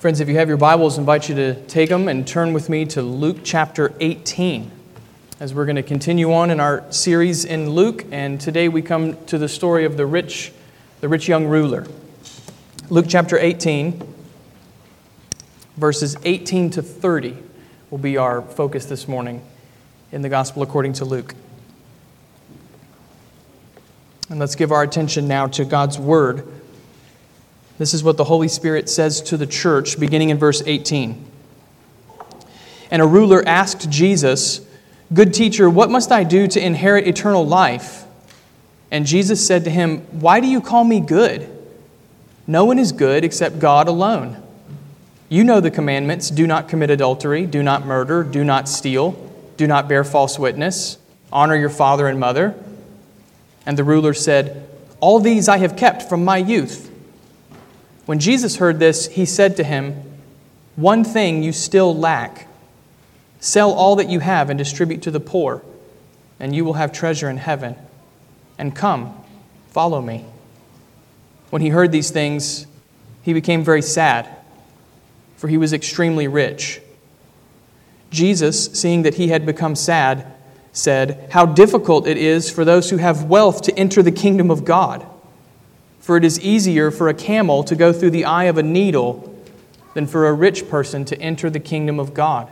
Friends, if you have your Bibles, I invite you to take them and turn with me to Luke chapter 18, as we're going to continue on in our series in Luke, and today we come to the story of the rich young ruler. Luke chapter 18, verses 18 to 30 will be our focus this morning in the Gospel according to Luke. And let's give our attention now to God's Word. This is what the Holy Spirit says to the church, beginning in verse 18. And a ruler asked Jesus, "Good teacher, what must I do to inherit eternal life?" And Jesus said to him, "Why do you call me good? No one is good except God alone. You know the commandments: do not commit adultery, do not murder, do not steal, do not bear false witness, honor your father and mother." And the ruler said, "All these I have kept from my youth." When Jesus heard this, he said to him, "One thing you still lack. Sell all that you have and distribute to the poor, and you will have treasure in heaven. And come, follow me." When he heard these things, he became very sad, for he was extremely rich. Jesus, seeing that he had become sad, said, "How difficult it is for those who have wealth to enter the kingdom of God. For it is easier for a camel to go through the eye of a needle than for a rich person to enter the kingdom of God."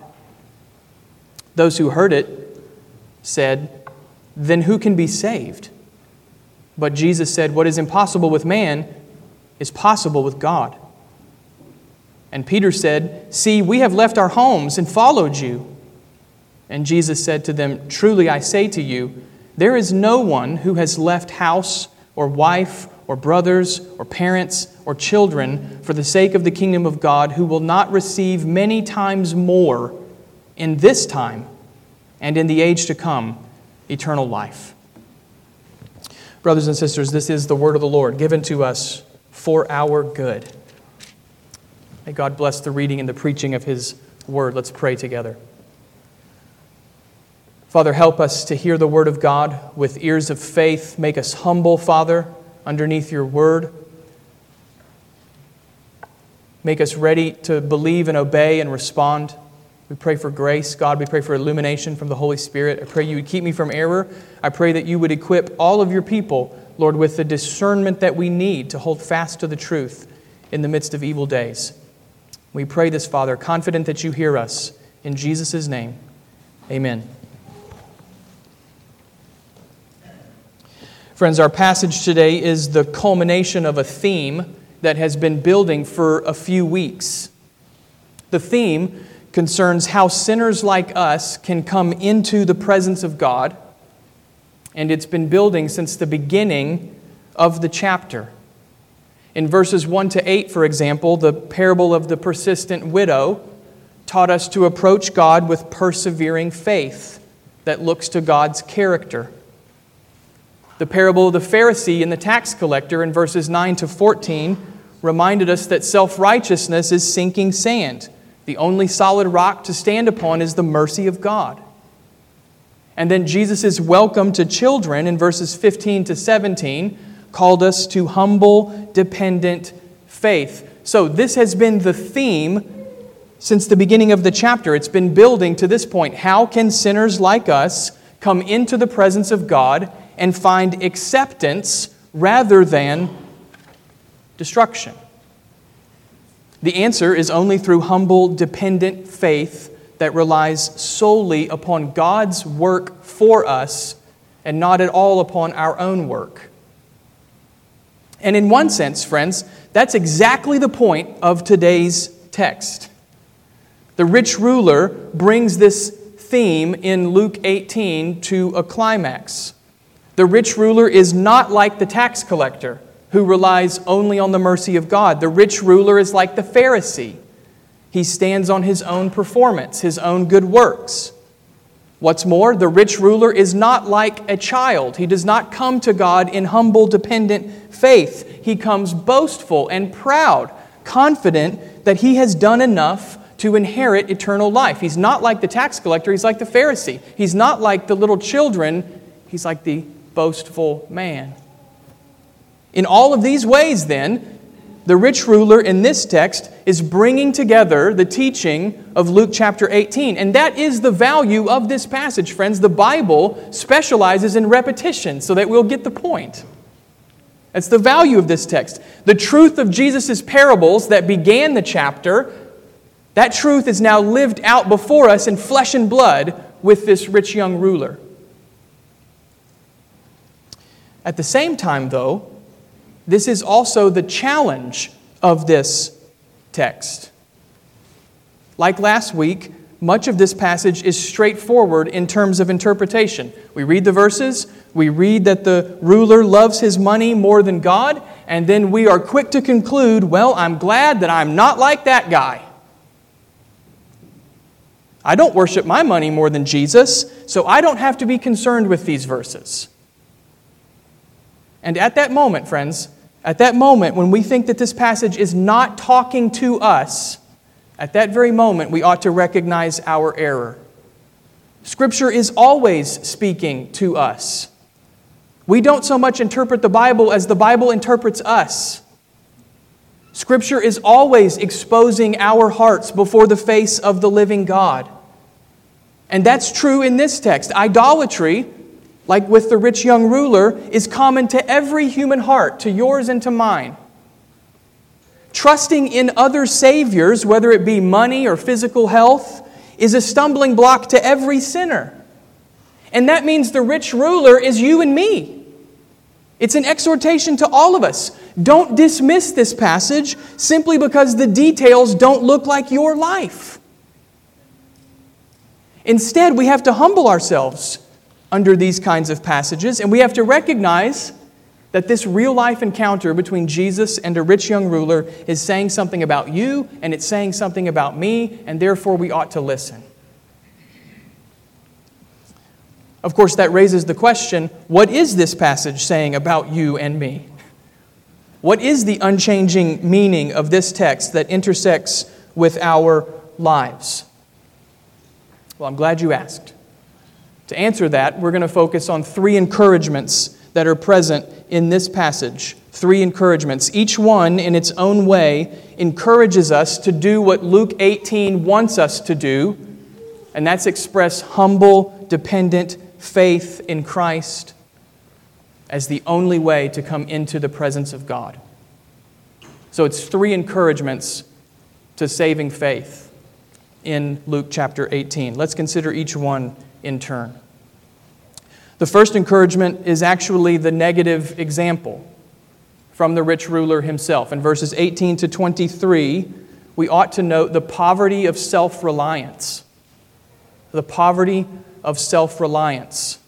Those who heard it said, "Then who can be saved?" But Jesus said, "What is impossible with man is possible with God." And Peter said, "See, we have left our homes and followed you." And Jesus said to them, "Truly I say to you, there is no one who has left house or wife or brothers or parents or children for the sake of the kingdom of God who will not receive many times more in this time, and in the age to come, eternal life." Brothers and sisters, this is the word of the Lord, given to us for our good. May God bless the reading and the preaching of His word. Let's pray together. Father, help us to hear the word of God with ears of faith. Make us humble, Father, underneath your word. Make us ready to believe and obey and respond. We pray for grace, God. We pray for illumination from the Holy Spirit. I pray you would keep me from error. I pray that you would equip all of your people, Lord, with the discernment that we need to hold fast to the truth in the midst of evil days. We pray this, Father, confident that you hear us. In Jesus' name, amen. Friends, our passage today is the culmination of a theme that has been building for a few weeks. The theme concerns how sinners like us can come into the presence of God, and it's been building since the beginning of the chapter. In verses 1 to 8, for example, the parable of the persistent widow taught us to approach God with persevering faith that looks to God's character. The parable of the Pharisee and the tax collector in verses 9 to 14 reminded us that self-righteousness is sinking sand. The only solid rock to stand upon is the mercy of God. And then Jesus' welcome to children in verses 15 to 17 called us to humble, dependent faith. So this has been the theme since the beginning of the chapter. It's been building to this point. How can sinners like us come into the presence of God and find acceptance rather than destruction? The answer is only through humble, dependent faith that relies solely upon God's work for us and not at all upon our own work. And in one sense, friends, that's exactly the point of today's text. The rich ruler brings this theme in Luke 18 to a climax. The rich ruler is not like the tax collector, who relies only on the mercy of God. The rich ruler is like the Pharisee. He stands on his own performance, his own good works. What's more, the rich ruler is not like a child. He does not come to God in humble, dependent faith. He comes boastful and proud, confident that he has done enough to inherit eternal life. He's not like the tax collector. He's like the Pharisee. He's not like the little children. He's like the boastful man. In all of these ways, then, the rich ruler in this text is bringing together the teaching of Luke chapter 18. And that is the value of this passage, friends. The Bible specializes in repetition so that we'll get the point. That's the value of this text. The truth of Jesus' parables that began the chapter, that truth is now lived out before us in flesh and blood with this rich young ruler. At the same time, though, this is also the challenge of this text. Like last week, much of this passage is straightforward in terms of interpretation. We read the verses, we read that the ruler loves his money more than God, and then we are quick to conclude, well, I'm glad that I'm not like that guy. I don't worship my money more than Jesus, so I don't have to be concerned with these verses. And at that moment, friends, at that moment when we think that this passage is not talking to us, at that very moment we ought to recognize our error. Scripture is always speaking to us. We don't so much interpret the Bible as the Bible interprets us. Scripture is always exposing our hearts before the face of the living God. And that's true in this text. Idolatry, like with the rich young ruler, is common to every human heart, to yours and to mine. Trusting in other saviors, whether it be money or physical health, is a stumbling block to every sinner. And that means the rich ruler is you and me. It's an exhortation to all of us. Don't dismiss this passage simply because the details don't look like your life. Instead, we have to humble ourselves under these kinds of passages, and we have to recognize that this real-life encounter between Jesus and a rich young ruler is saying something about you, and it's saying something about me, and therefore we ought to listen. Of course, that raises the question, what is this passage saying about you and me? What is the unchanging meaning of this text that intersects with our lives? Well, I'm glad you asked. To answer that, we're going to focus on three encouragements that are present in this passage. Three encouragements. Each one, in its own way, encourages us to do what Luke 18 wants us to do, and that's express humble, dependent faith in Christ as the only way to come into the presence of God. So it's three encouragements to saving faith in Luke chapter 18. Let's consider each one in turn. The first encouragement is actually the negative example from the rich ruler himself. In verses 18 to 23, we ought to note the poverty of self-reliance. The poverty of self-reliance.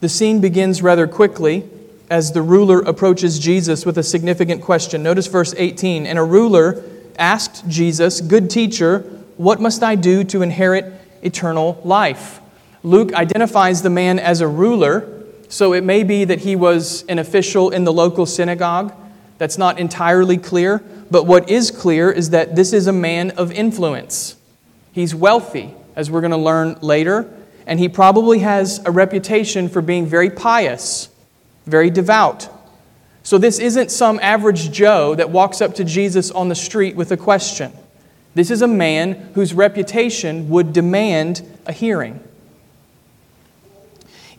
The scene begins rather quickly as the ruler approaches Jesus with a significant question. Notice verse 18. And a ruler asked Jesus, "Good teacher, what must I do to inherit eternal life?" Luke identifies the man as a ruler, so it may be that he was an official in the local synagogue. That's not entirely clear, but what is clear is that this is a man of influence. He's wealthy, as we're going to learn later, and he probably has a reputation for being very pious, very devout. So this isn't some average Joe that walks up to Jesus on the street with a question. This is a man whose reputation would demand a hearing.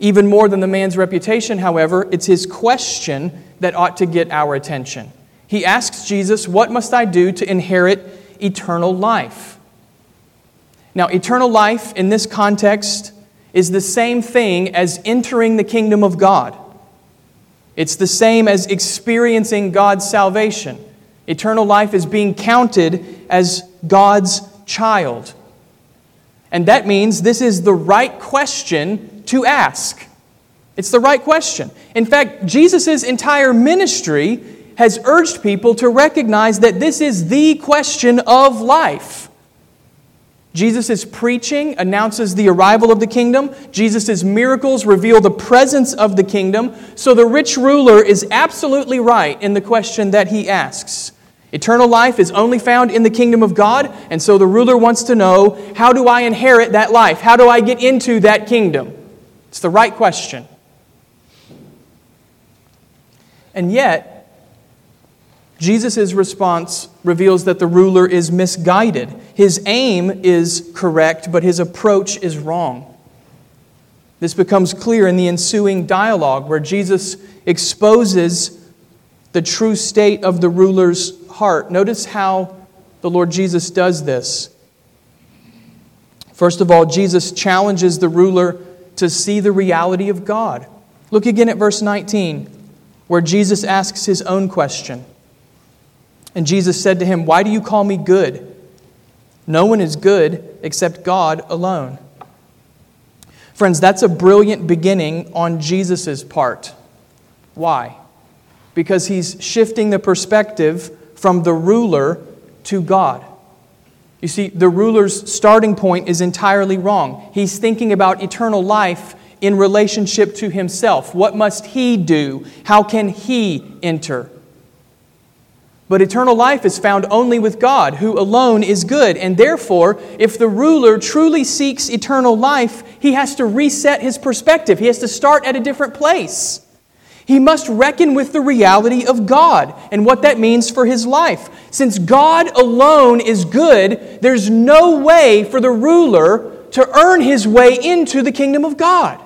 Even more than the man's reputation, however, it's his question that ought to get our attention. He asks Jesus, "What must I do to inherit eternal life?" Now, eternal life in this context is the same thing as entering the kingdom of God. It's the same as experiencing God's salvation. Eternal life is being counted as God's child. And that means this is the right question to ask. It's the right question. In fact, Jesus' entire ministry has urged people to recognize that this is the question of life. Jesus' preaching announces the arrival of the kingdom. Jesus' miracles reveal the presence of the kingdom. So the rich ruler is absolutely right in the question that he asks. Eternal life is only found in the kingdom of God, and so the ruler wants to know, how do I inherit that life? How do I get into that kingdom? It's the right question. And yet, Jesus' response reveals that the ruler is misguided. His aim is correct, but his approach is wrong. This becomes clear in the ensuing dialogue where Jesus exposes the true state of the ruler's heart. Notice how the Lord Jesus does this. First of all, Jesus challenges the ruler to see the reality of God. Look again at verse 19, where Jesus asks his own question. And Jesus said to him, "Why do you call me good? No one is good except God alone." Friends, that's a brilliant beginning on Jesus' part. Why? Because he's shifting the perspective from the ruler to God. You see, the ruler's starting point is entirely wrong. He's thinking about eternal life in relationship to himself. What must he do? How can he enter? But eternal life is found only with God, who alone is good. And therefore, if the ruler truly seeks eternal life, he has to reset his perspective. He has to start at a different place. He must reckon with the reality of God and what that means for his life. Since God alone is good, there's no way for the ruler to earn his way into the kingdom of God.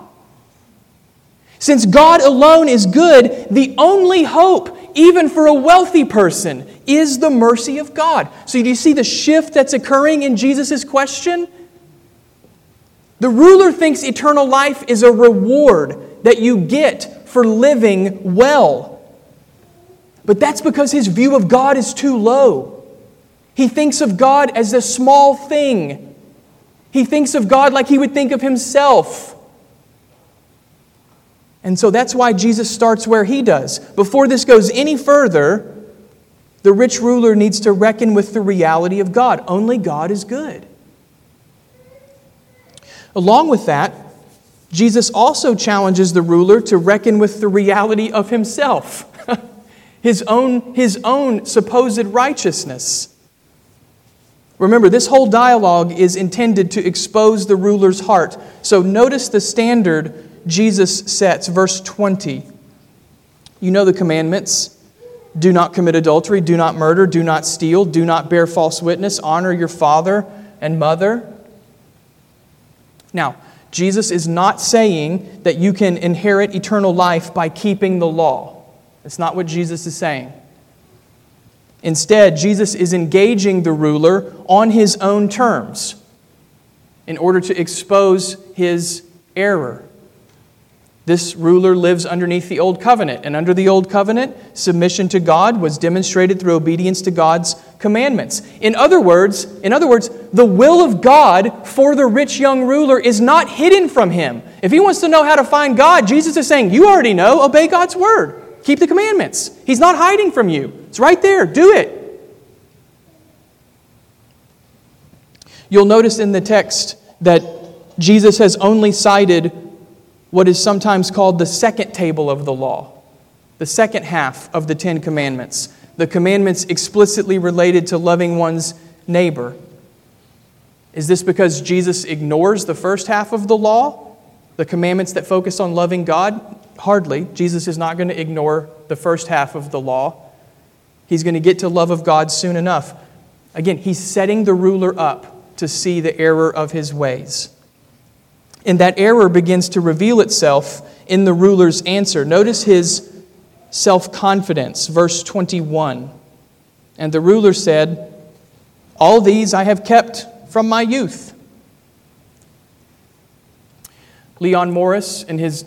Since God alone is good, the only hope, even for a wealthy person, is the mercy of God. So do you see the shift that's occurring in Jesus' question? The ruler thinks eternal life is a reward that you get for living well. But that's because his view of God is too low. He thinks of God as a small thing. He thinks of God like he would think of himself. And so that's why Jesus starts where he does. Before this goes any further, the rich ruler needs to reckon with the reality of God. Only God is good. Along with that, Jesus also challenges the ruler to reckon with the reality of himself, his own supposed righteousness. Remember, this whole dialogue is intended to expose the ruler's heart. So notice the standard Jesus sets, verse 20. You know the commandments. Do not commit adultery, do not murder, do not steal, do not bear false witness, honor your father and mother. Now, Jesus is not saying that you can inherit eternal life by keeping the law. That's not what Jesus is saying. Instead, Jesus is engaging the ruler on his own terms in order to expose his error. This ruler lives underneath the Old Covenant, and under the Old Covenant, submission to God was demonstrated through obedience to God's commandments. In other words, the will of God for the rich young ruler is not hidden from him. If he wants to know how to find God, Jesus is saying, you already know, obey God's word. Keep the commandments. He's not hiding from you. It's right there. Do it. You'll notice in the text that Jesus has only cited what is sometimes called the second table of the law, the second half of the Ten Commandments, the commandments explicitly related to loving one's neighbor. Is this because Jesus ignores the first half of the law, the commandments that focus on loving God? Hardly. Jesus is not going to ignore the first half of the law. He's going to get to love of God soon enough. Again, he's setting the ruler up to see the error of his ways. And that error begins to reveal itself in the ruler's answer. Notice his self-confidence, verse 21. And the ruler said, "All these I have kept from my youth." Leon Morris, in his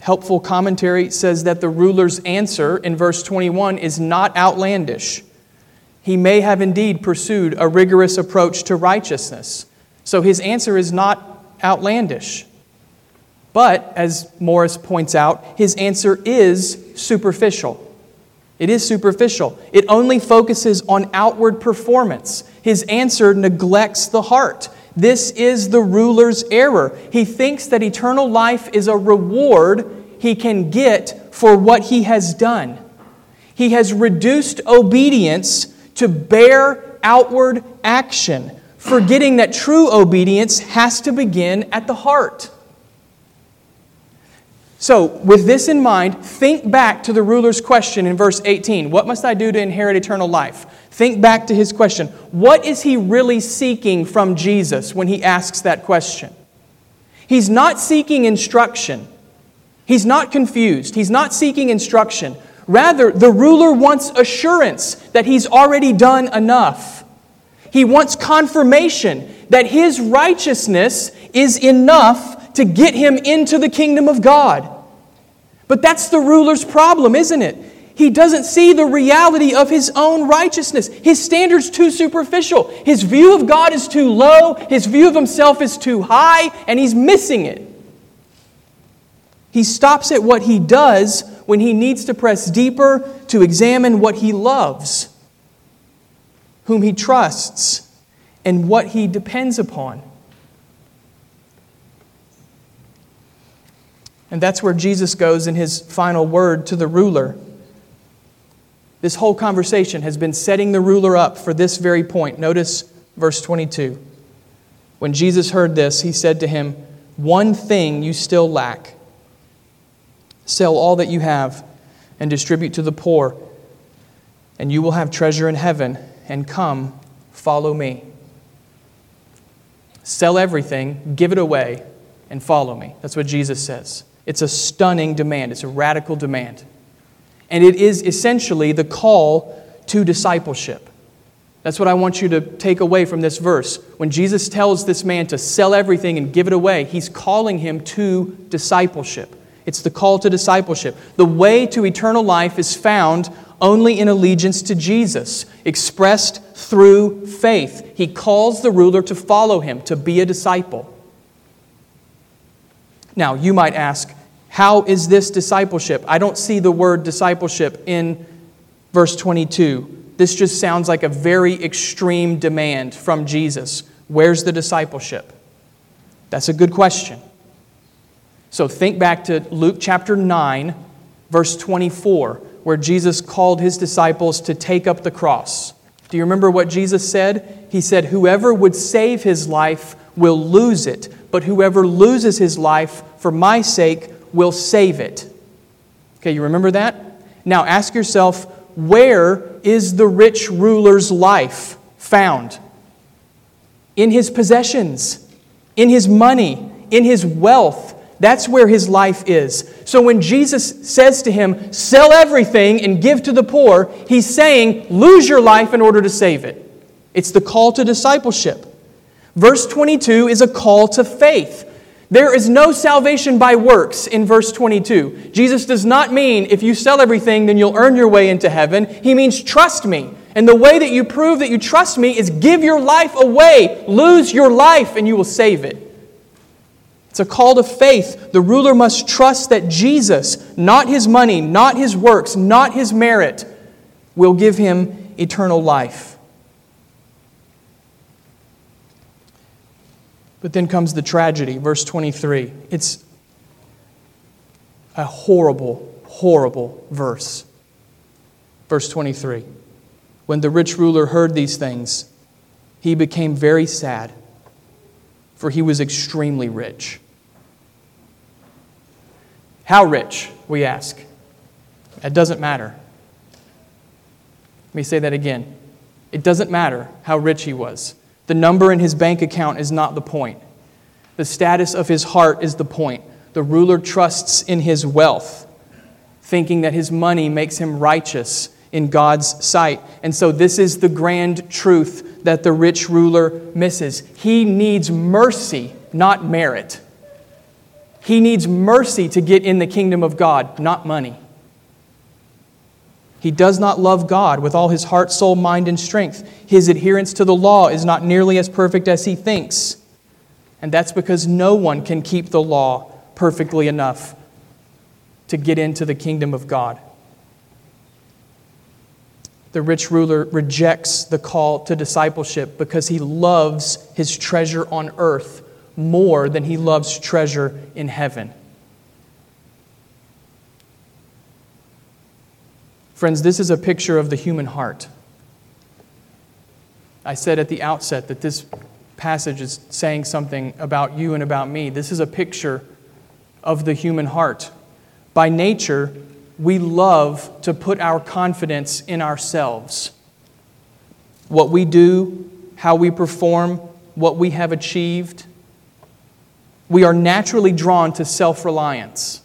helpful commentary, says that the ruler's answer in verse 21 is not outlandish. He may have indeed pursued a rigorous approach to righteousness. So his answer is not outlandish. But, as Morris points out, his answer is superficial. It is superficial. It only focuses on outward performance. His answer neglects the heart. This is the ruler's error. He thinks that eternal life is a reward he can get for what he has done. He has reduced obedience to bare outward action, forgetting that true obedience has to begin at the heart. So, with this in mind, think back to the ruler's question in verse 18. What must I do to inherit eternal life? Think back to his question. What is he really seeking from Jesus when he asks that question? He's not seeking instruction. He's not confused. He's not seeking instruction. Rather, the ruler wants assurance that he's already done enough. He wants confirmation that his righteousness is enough to get him into the kingdom of God. But that's the ruler's problem, isn't it? He doesn't see the reality of his own righteousness. His standard's too superficial. His view of God is too low. His view of himself is too high, and he's missing it. He stops at what he does when he needs to press deeper to examine what he loves, whom he trusts, and what he depends upon. And that's where Jesus goes in his final word to the ruler. This whole conversation has been setting the ruler up for this very point. Notice verse 22. When Jesus heard this, he said to him, "One thing you still lack. Sell all that you have and distribute to the poor, and you will have treasure in heaven, and come, follow me." Sell everything, give it away, and follow me. That's what Jesus says. It's a stunning demand. It's a radical demand. And it is essentially the call to discipleship. That's what I want you to take away from this verse. When Jesus tells this man to sell everything and give it away, he's calling him to discipleship. It's the call to discipleship. The way to eternal life is found only in allegiance to Jesus, expressed through faith. He calls the ruler to follow him, to be a disciple. Now, you might ask, how is this discipleship? I don't see the word discipleship in verse 22. This just sounds like a very extreme demand from Jesus. Where's the discipleship? That's a good question. So think back to Luke chapter 9, verse 24, where Jesus called his disciples to take up the cross. Do you remember what Jesus said? He said, "Whoever would save his life will lose it, but whoever loses his life for my sake will save it." Okay, you remember that? Now ask yourself, where is the rich ruler's life found? In his possessions, in his money, in his wealth. That's where his life is. So when Jesus says to him, "Sell everything and give to the poor," he's saying, lose your life in order to save it. It's the call to discipleship. Verse 22 is a call to faith. There is no salvation by works in verse 22. Jesus does not mean if you sell everything, then you'll earn your way into heaven. He means trust me. And the way that you prove that you trust me is give your life away. Lose your life and you will save it. It's a call to faith. The ruler must trust that Jesus, not his money, not his works, not his merit, will give him eternal life. But then comes the tragedy, verse 23. It's a horrible, horrible verse. Verse 23. When the rich ruler heard these things, he became very sad, for he was extremely rich. How rich, we ask? It doesn't matter. Let me say that again. It doesn't matter how rich he was. The number in his bank account is not the point. The status of his heart is the point. The ruler trusts in his wealth, thinking that his money makes him righteous in God's sight. And so this is the grand truth that the rich ruler misses. He needs mercy, not merit. He needs mercy to get in the kingdom of God, not money. He does not love God with all his heart, soul, mind, and strength. His adherence to the law is not nearly as perfect as he thinks. And that's because no one can keep the law perfectly enough to get into the kingdom of God. The rich ruler rejects the call to discipleship because he loves his treasure on earth more than he loves treasure in heaven. Friends, this is a picture of the human heart. I said at the outset that this passage is saying something about you and about me. This is a picture of the human heart. By nature, we love to put our confidence in ourselves. What we do, how we perform, what we have achieved. We are naturally drawn to self-reliance.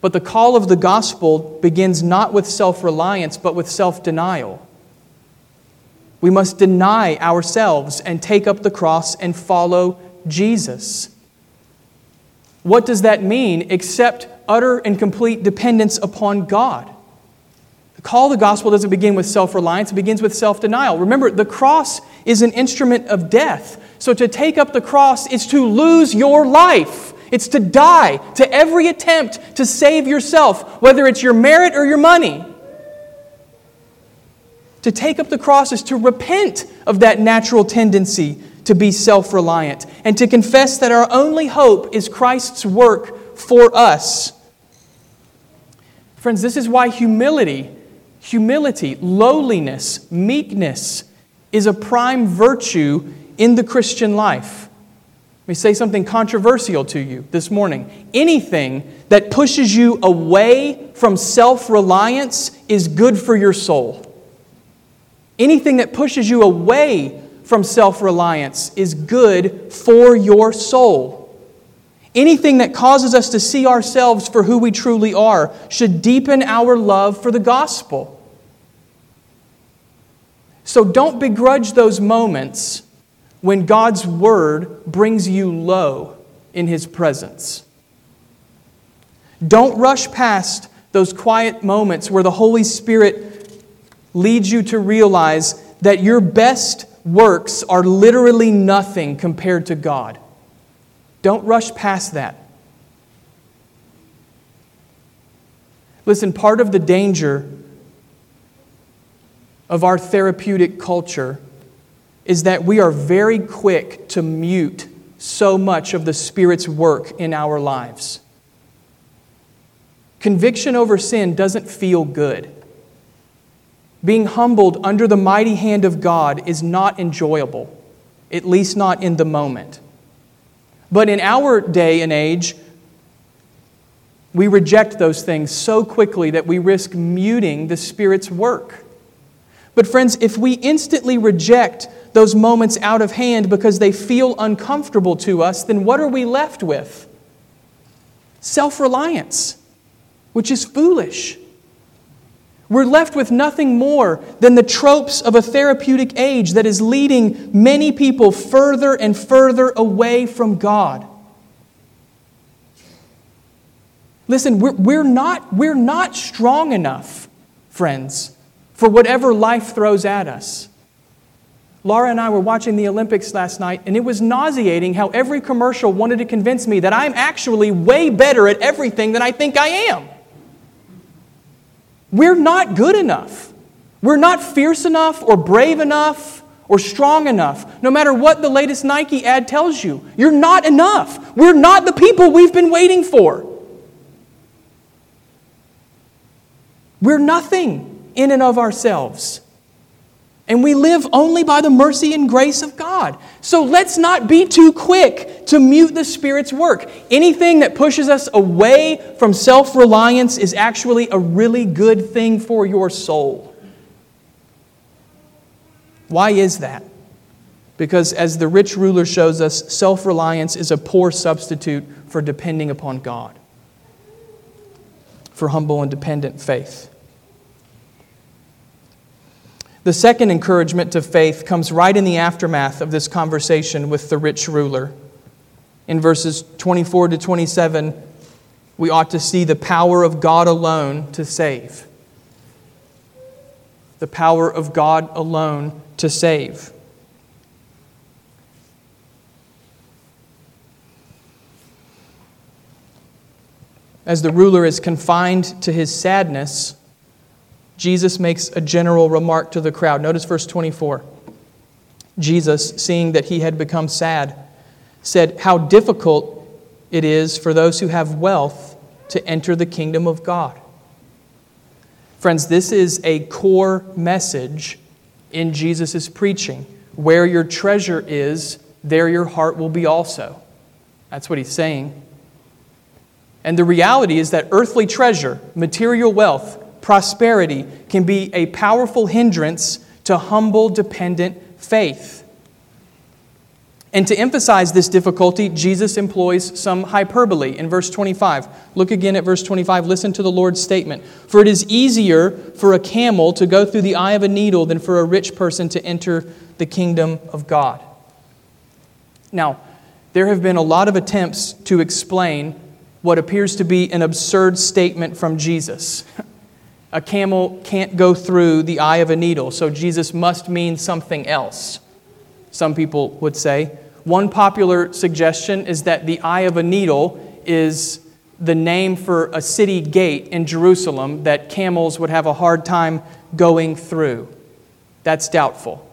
But the call of the gospel begins not with self-reliance, but with self-denial. We must deny ourselves and take up the cross and follow Jesus. What does that mean except utter and complete dependence upon God? The call of the gospel doesn't begin with self-reliance, it begins with self-denial. Remember, the cross is an instrument of death. So to take up the cross is to lose your life. It's to die to every attempt to save yourself, whether it's your merit or your money. To take up the cross is to repent of that natural tendency to be self-reliant and to confess that our only hope is Christ's work for us. Friends, this is why humility, lowliness, meekness is a prime virtue in the Christian life. Let me say something controversial to you this morning. Anything that pushes you away from self-reliance is good for your soul. Anything that pushes you away from self-reliance is good for your soul. Anything that causes us to see ourselves for who we truly are should deepen our love for the gospel. So don't begrudge those moments when God's Word brings you low in His presence. Don't rush past those quiet moments where the Holy Spirit leads you to realize that your best works are literally nothing compared to God. Don't rush past that. Listen, part of the danger of our therapeutic culture is that we are very quick to mute so much of the Spirit's work in our lives. Conviction over sin doesn't feel good. Being humbled under the mighty hand of God is not enjoyable, at least not in the moment. But in our day and age, we reject those things so quickly that we risk muting the Spirit's work. But friends, if we instantly reject those moments out of hand because they feel uncomfortable to us, then what are we left with? Self-reliance, which is foolish. We're left with nothing more than the tropes of a therapeutic age that is leading many people further and further away from God. Listen, we're not strong enough, friends, for whatever life throws at us. Laura and I were watching the Olympics last night, and it was nauseating how every commercial wanted to convince me that I'm actually way better at everything than I think I am. We're not good enough. We're not fierce enough or brave enough or strong enough. No matter what the latest Nike ad tells you, you're not enough. We're not the people we've been waiting for. We're nothing in and of ourselves. And we live only by the mercy and grace of God. So let's not be too quick to mute the Spirit's work. Anything that pushes us away from self-reliance is actually a really good thing for your soul. Why is that? Because as the rich ruler shows us, self-reliance is a poor substitute for depending upon God, for humble and dependent faith. The second encouragement to faith comes right in the aftermath of this conversation with the rich ruler. In verses 24 to 27, we ought to see the power of God alone to save. The power of God alone to save. As the ruler is confined to his sadness, Jesus makes a general remark to the crowd. Notice verse 24. Jesus, seeing that he had become sad, said, "How difficult it is for those who have wealth to enter the kingdom of God." Friends, this is a core message in Jesus' preaching. Where your treasure is, there your heart will be also. That's what he's saying. And the reality is that earthly treasure, material wealth, prosperity can be a powerful hindrance to humble, dependent faith. And to emphasize this difficulty, Jesus employs some hyperbole in verse 25. Look again at verse 25. Listen to the Lord's statement. For it is easier for a camel to go through the eye of a needle than for a rich person to enter the kingdom of God. Now, there have been a lot of attempts to explain what appears to be an absurd statement from Jesus. A camel can't go through the eye of a needle, so Jesus must mean something else, some people would say. One popular suggestion is that the eye of a needle is the name for a city gate in Jerusalem that camels would have a hard time going through. That's doubtful.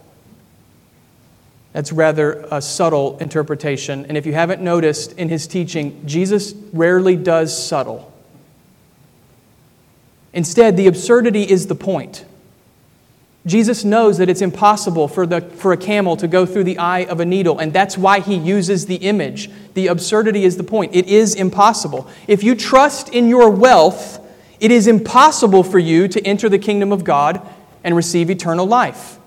That's rather a subtle interpretation. And if you haven't noticed in his teaching, Jesus rarely does subtle. Instead, the absurdity is the point. Jesus knows that it's impossible for a camel to go through the eye of a needle, and that's why he uses the image. The absurdity is the point. It is impossible. If you trust in your wealth, it is impossible for you to enter the kingdom of God and receive eternal life.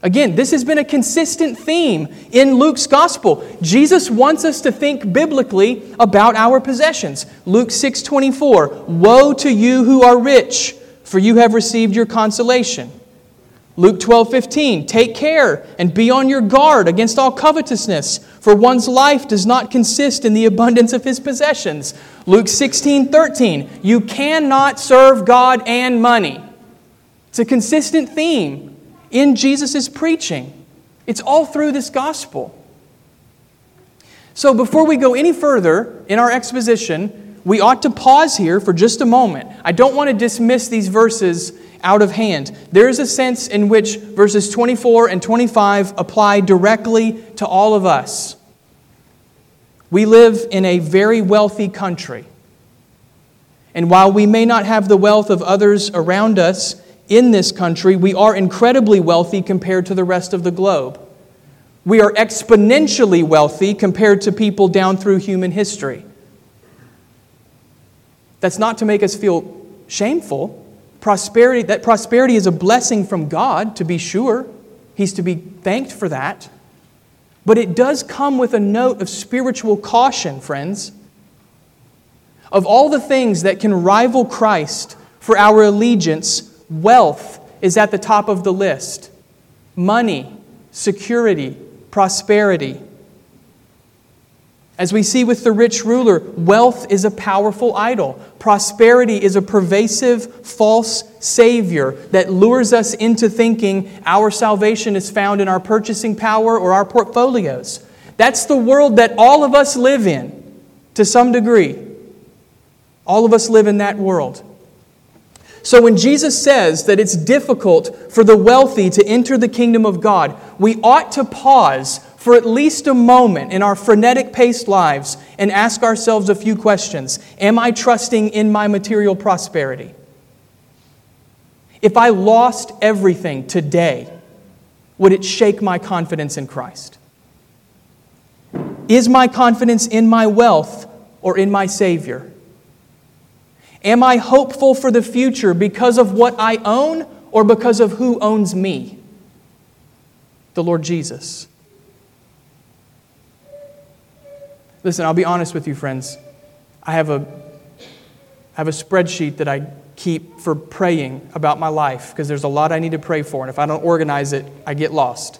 Again, this has been a consistent theme in Luke's gospel. Jesus wants us to think biblically about our possessions. Luke 6:24, woe to you who are rich, for you have received your consolation. Luke 12:15, take care and be on your guard against all covetousness, for one's life does not consist in the abundance of his possessions. Luke 16:13, you cannot serve God and money. It's a consistent theme in Jesus' preaching. It's all through this gospel. So before we go any further in our exposition, we ought to pause here for just a moment. I don't want to dismiss these verses out of hand. There is a sense in which verses 24 and 25 apply directly to all of us. We live in a very wealthy country. And while we may not have the wealth of others around us, in this country, we are incredibly wealthy compared to the rest of the globe. We are exponentially wealthy compared to people down through human history. That's not to make us feel shameful. Prosperity is a blessing from God, to be sure. He's to be thanked for that. But it does come with a note of spiritual caution, friends. Of all the things that can rival Christ for our allegiance, wealth is at the top of the list. Money, security, prosperity. As we see with the rich ruler, wealth is a powerful idol. Prosperity is a pervasive, false savior that lures us into thinking our salvation is found in our purchasing power or our portfolios. That's the world that all of us live in, to some degree. All of us live in that world. So when Jesus says that it's difficult for the wealthy to enter the kingdom of God, we ought to pause for at least a moment in our frenetic-paced lives and ask ourselves a few questions. Am I trusting in my material prosperity? If I lost everything today, would it shake my confidence in Christ? Is my confidence in my wealth or in my Savior? Am I hopeful for the future because of what I own or because of who owns me? The Lord Jesus. Listen, I'll be honest with you, friends. I have a spreadsheet that I keep for praying about my life because there's a lot I need to pray for, and if I don't organize it, I get lost.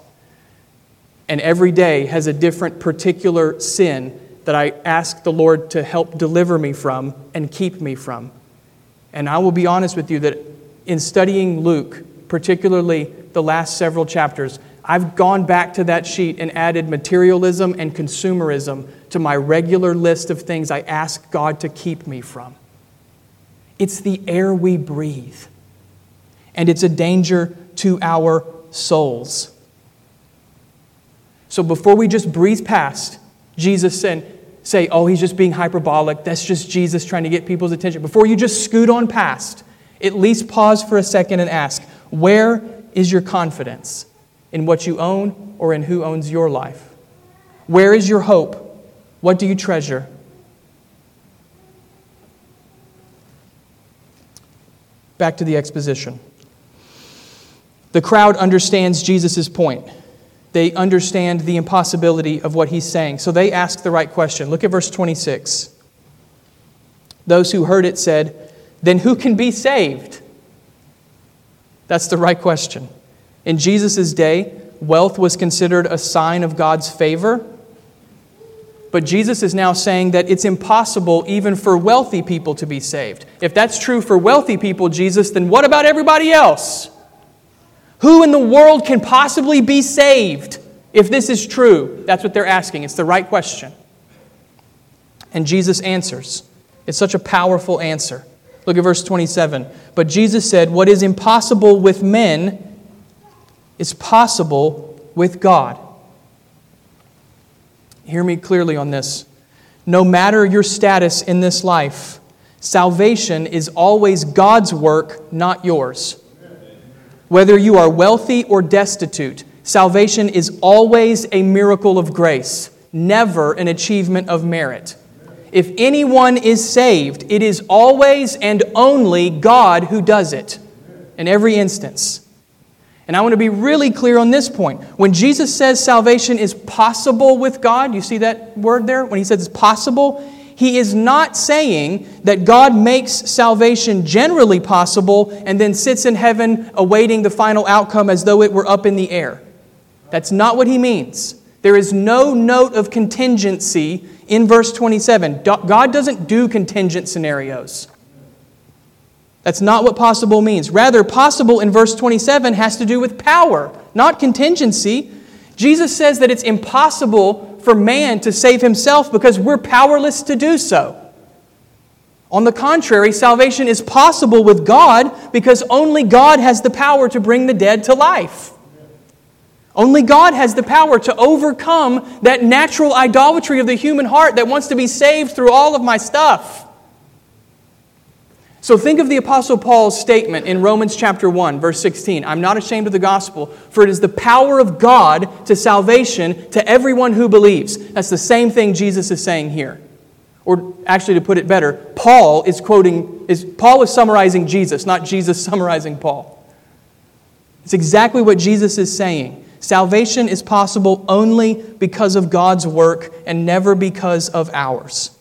And every day has a different particular sin that I ask the Lord to help deliver me from and keep me from. And I will be honest with you that in studying Luke, particularly the last several chapters, I've gone back to that sheet and added materialism and consumerism to my regular list of things I ask God to keep me from. It's the air we breathe, and it's a danger to our souls. So before we just breeze past Jesus and say, oh, he's just being hyperbolic. That's just Jesus trying to get people's attention. Before you just scoot on past, at least pause for a second and ask, where is your confidence? In what you own or in who owns your life? Where is your hope? What do you treasure? Back to the exposition. The crowd understands Jesus' point. They understand the impossibility of what he's saying. So they ask the right question. Look at verse 26. Those who heard it said, "Then who can be saved?" That's the right question. In Jesus' day, wealth was considered a sign of God's favor. But Jesus is now saying that it's impossible even for wealthy people to be saved. If that's true for wealthy people, Jesus, then what about everybody else? Who in the world can possibly be saved if this is true? That's what they're asking. It's the right question. And Jesus answers. It's such a powerful answer. Look at verse 27. But Jesus said, "What is impossible with men is possible with God." Hear me clearly on this. No matter your status in this life, salvation is always God's work, not yours. Whether you are wealthy or destitute, salvation is always a miracle of grace, never an achievement of merit. If anyone is saved, it is always and only God who does it, in every instance. And I want to be really clear on this point. When Jesus says salvation is possible with God, you see that word there? When he says it's possible, he is not saying that God makes salvation generally possible and then sits in heaven awaiting the final outcome as though it were up in the air. That's not what he means. There is no note of contingency in verse 27. God doesn't do contingent scenarios. That's not what possible means. Rather, possible in verse 27 has to do with power, not contingency. Jesus says that it's impossible for man to save himself because we're powerless to do so. On the contrary, salvation is possible with God because only God has the power to bring the dead to life. Only God has the power to overcome that natural idolatry of the human heart that wants to be saved through all of my stuff. So think of the Apostle Paul's statement in Romans chapter 1, verse 16. "I'm not ashamed of the gospel, for it is the power of God to salvation to everyone who believes." That's the same thing Jesus is saying here. Or actually, to put it better, Paul is summarizing Jesus, not Jesus summarizing Paul. It's exactly what Jesus is saying. Salvation is possible only because of God's work and never because of ours.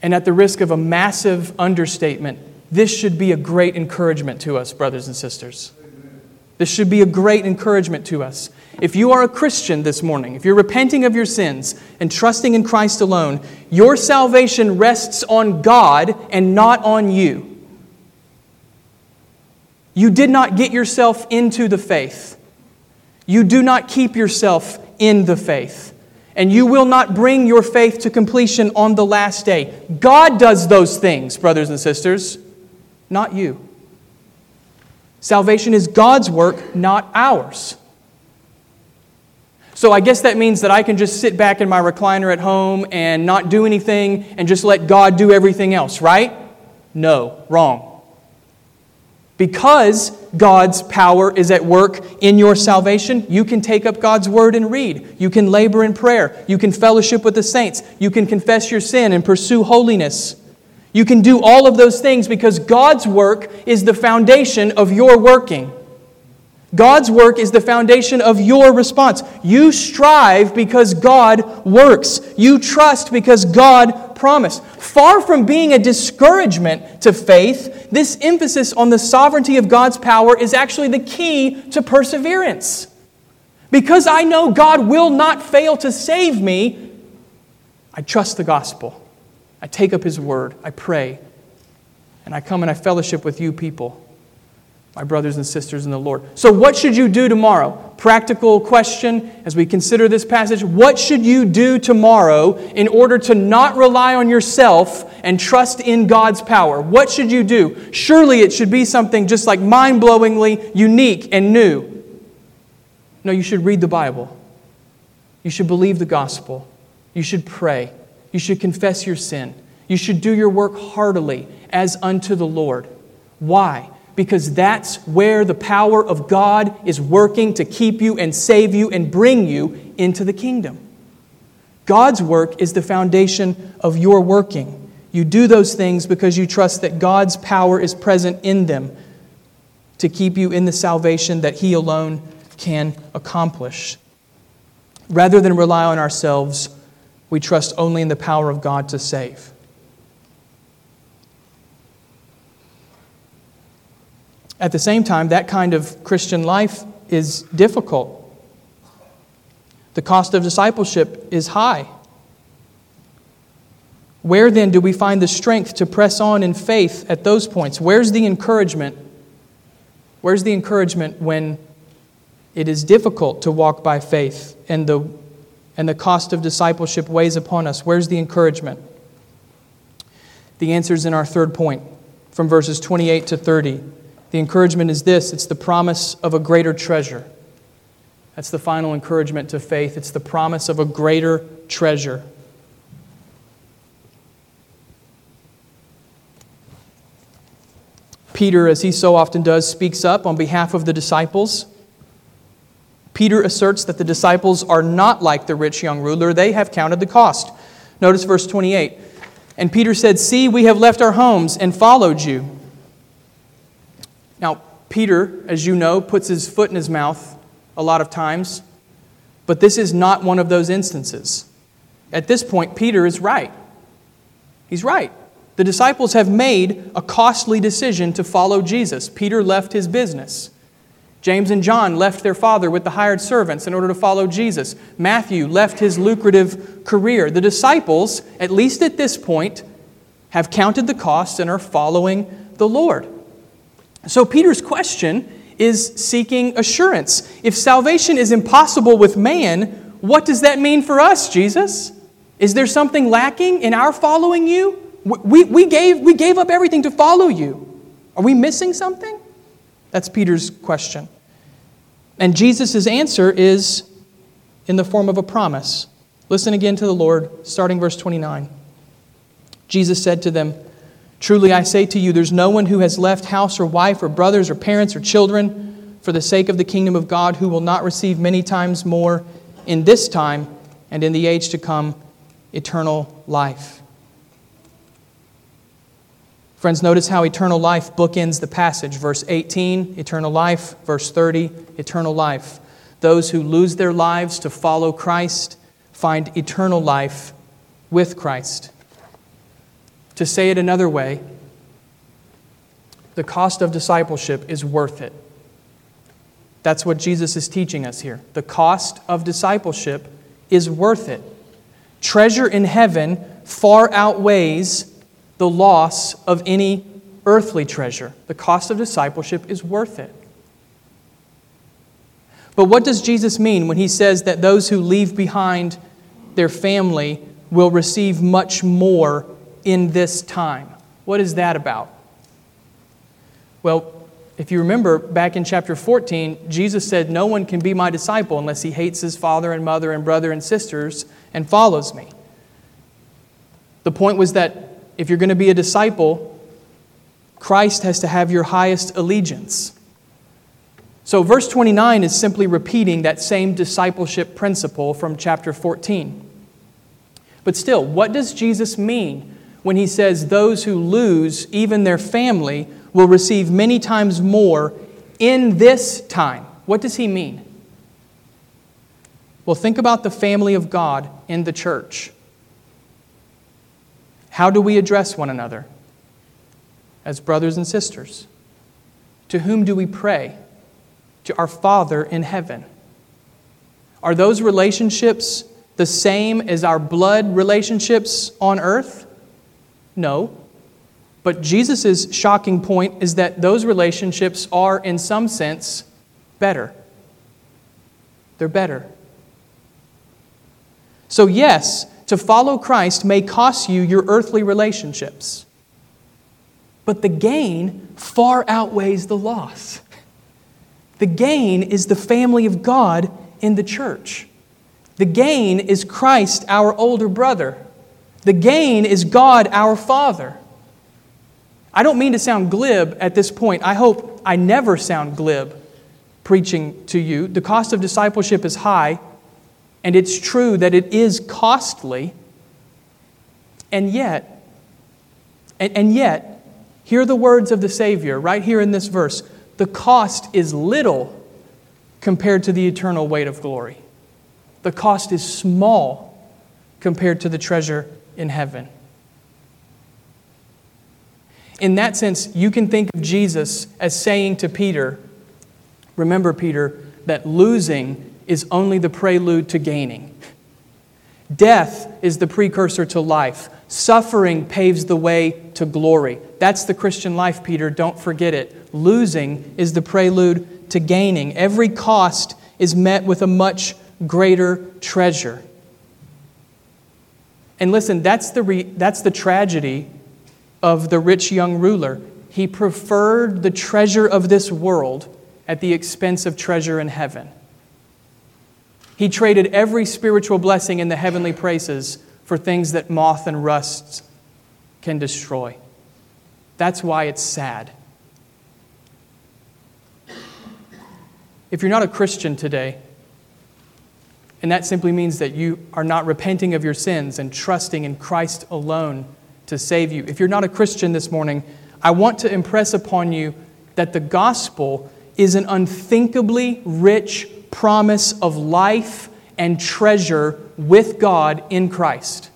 And at the risk of a massive understatement, this should be a great encouragement to us, brothers and sisters. This should be a great encouragement to us. If you are a Christian this morning, if you're repenting of your sins and trusting in Christ alone, your salvation rests on God and not on you. You did not get yourself into the faith. You do not keep yourself in the faith. And you will not bring your faith to completion on the last day. God does those things, brothers and sisters, not you. Salvation is God's work, not ours. So I guess that means that I can just sit back in my recliner at home and not do anything and just let God do everything else, right? No, wrong. Because God's power is at work in your salvation, you can take up God's Word and read. You can labor in prayer. You can fellowship with the saints. You can confess your sin and pursue holiness. You can do all of those things because God's work is the foundation of your working. God's work is the foundation of your response. You strive because God works. You trust because God promised. Far from being a discouragement to faith, this emphasis on the sovereignty of God's power is actually the key to perseverance. Because I know God will not fail to save me, I trust the gospel. I take up His Word. I pray. And I come and I fellowship with you people, my brothers and sisters in the Lord. So what should you do tomorrow? Practical question as we consider this passage. What should you do tomorrow in order to not rely on yourself and trust in God's power? What should you do? Surely it should be something just like mind-blowingly unique and new. No, you should read the Bible. You should believe the gospel. You should pray. You should confess your sin. You should do your work heartily as unto the Lord. Why? Because that's where the power of God is working to keep you and save you and bring you into the kingdom. God's work is the foundation of your working. You do those things because you trust that God's power is present in them to keep you in the salvation that He alone can accomplish. Rather than rely on ourselves, we trust only in the power of God to save. At the same time, that kind of Christian life is difficult. The cost of discipleship is high. Where then do we find the strength to press on in faith at those points? Where's the encouragement? Where's the encouragement when it is difficult to walk by faith and the cost of discipleship weighs upon us? Where's the encouragement? The answer is in our third point, from verses 28 to 30. The encouragement is this: it's the promise of a greater treasure. That's the final encouragement to faith. It's the promise of a greater treasure. Peter, as he so often does, speaks up on behalf of the disciples. Peter asserts that the disciples are not like the rich young ruler. They have counted the cost. Notice verse 28. And Peter said, "See, we have left our homes and followed you." Now, Peter, as you know, puts his foot in his mouth a lot of times, but this is not one of those instances. At this point, Peter is right. He's right. The disciples have made a costly decision to follow Jesus. Peter left his business. James and John left their father with the hired servants in order to follow Jesus. Matthew left his lucrative career. The disciples, at least at this point, have counted the cost and are following the Lord. So Peter's question is seeking assurance. If salvation is impossible with man, what does that mean for us, Jesus? Is there something lacking in our following you? We gave up everything to follow you. Are we missing something? That's Peter's question. And Jesus' answer is in the form of a promise. Listen again to the Lord, starting verse 29. Jesus said to them, "Truly I say to you, there's no one who has left house or wife or brothers or parents or children for the sake of the kingdom of God who will not receive many times more in this time and in the age to come eternal life." Friends, notice how eternal life bookends the passage. Verse 18, eternal life. Verse 30, eternal life. Those who lose their lives to follow Christ find eternal life with Christ. To say it another way, the cost of discipleship is worth it. That's what Jesus is teaching us here. The cost of discipleship is worth it. Treasure in heaven far outweighs the loss of any earthly treasure. The cost of discipleship is worth it. But what does Jesus mean when He says that those who leave behind their family will receive much more in this time? What is that about? Well, if you remember back in chapter 14, Jesus said, "No one can be my disciple unless he hates his father and mother and brother and sisters and follows me." The point was that if you're going to be a disciple, Christ has to have your highest allegiance. So verse 29 is simply repeating that same discipleship principle from chapter 14. But still, what does Jesus mean when He says those who lose even their family will receive many times more in this time? What does He mean? Well, think about the family of God in the church. How do we address one another? As brothers and sisters. To whom do we pray? To our Father in heaven. Are those relationships the same as our blood relationships on earth? No. But Jesus' shocking point is that those relationships are, in some sense, better. They're better. So yes, to follow Christ may cost you your earthly relationships, but the gain far outweighs the loss. The gain is the family of God in the church. The gain is Christ, our older brother. The gain is God, our Father. I don't mean to sound glib at this point. I hope I never sound glib preaching to you. The cost of discipleship is high. And it's true that it is costly, and yet And yet, hear the words of the Savior right here in this verse. The cost is little compared to the eternal weight of glory. The cost is small compared to the treasure in heaven. In that sense, you can think of Jesus as saying to Peter, remember, Peter, that losing is only the prelude to gaining. Death is the precursor to life. Suffering paves the way to glory. That's the Christian life, Peter. Don't forget it. Losing is the prelude to gaining. Every cost is met with a much greater treasure. And listen, that's the tragedy of the rich young ruler. He preferred the treasure of this world at the expense of treasure in heaven. He traded every spiritual blessing in the heavenly places for things that moth and rust can destroy. That's why it's sad. If you're not a Christian today, and that simply means that you are not repenting of your sins and trusting in Christ alone to save you. If you're not a Christian this morning, I want to impress upon you that the gospel is an unthinkably rich promise of life and treasure with God in Christ.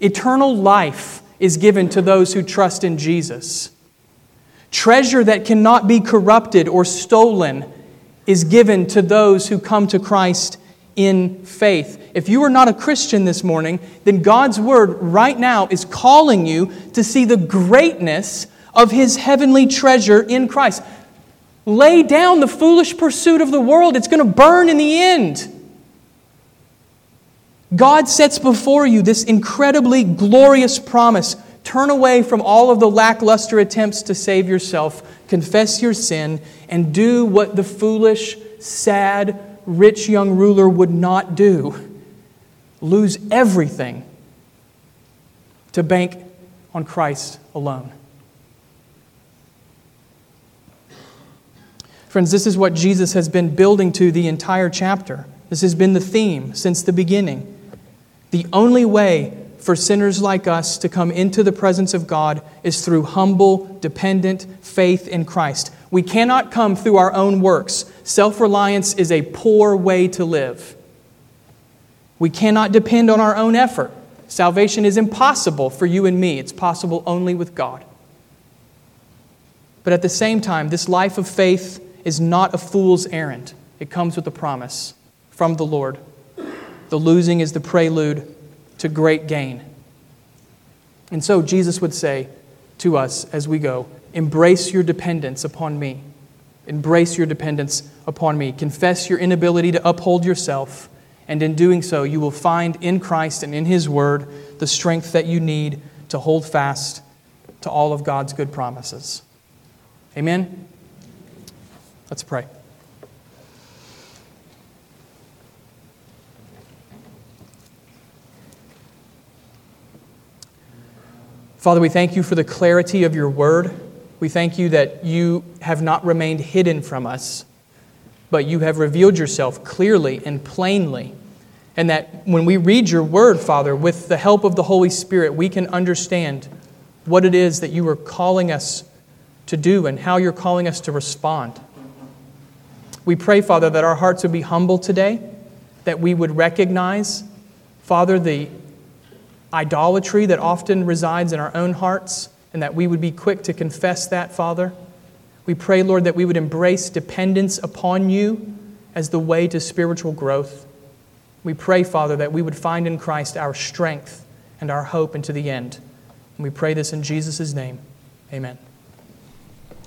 Eternal life is given to those who trust in Jesus. Treasure that cannot be corrupted or stolen is given to those who come to Christ in faith. If you are not a Christian this morning, then God's Word right now is calling you to see the greatness of His heavenly treasure in Christ. Lay down the foolish pursuit of the world. It's going to burn in the end. God sets before you this incredibly glorious promise. Turn away from all of the lackluster attempts to save yourself. Confess your sin and do what the foolish, sad, rich young ruler would not do. Lose everything to bank on Christ alone. Friends, this is what Jesus has been building to the entire chapter. This has been the theme since the beginning. The only way for sinners like us to come into the presence of God is through humble, dependent faith in Christ. We cannot come through our own works. Self-reliance is a poor way to live. We cannot depend on our own effort. Salvation is impossible for you and me. It's possible only with God. But at the same time, this life of faith is not a fool's errand. It comes with a promise from the Lord. The losing is the prelude to great gain. And so Jesus would say to us as we go, embrace your dependence upon me. Embrace your dependence upon me. Confess your inability to uphold yourself, and in doing so you will find in Christ and in His Word the strength that you need to hold fast to all of God's good promises. Amen? Let's pray. Father, we thank you for the clarity of your word. We thank you that you have not remained hidden from us, but you have revealed yourself clearly and plainly. And that when we read your word, Father, with the help of the Holy Spirit, we can understand what it is that you are calling us to do and how you're calling us to respond. We pray, Father, that our hearts would be humble today, that we would recognize, Father, the idolatry that often resides in our own hearts, and that we would be quick to confess that, Father. We pray, Lord, that we would embrace dependence upon you as the way to spiritual growth. We pray, Father, that we would find in Christ our strength and our hope into the end. And we pray this in Jesus' name. Amen.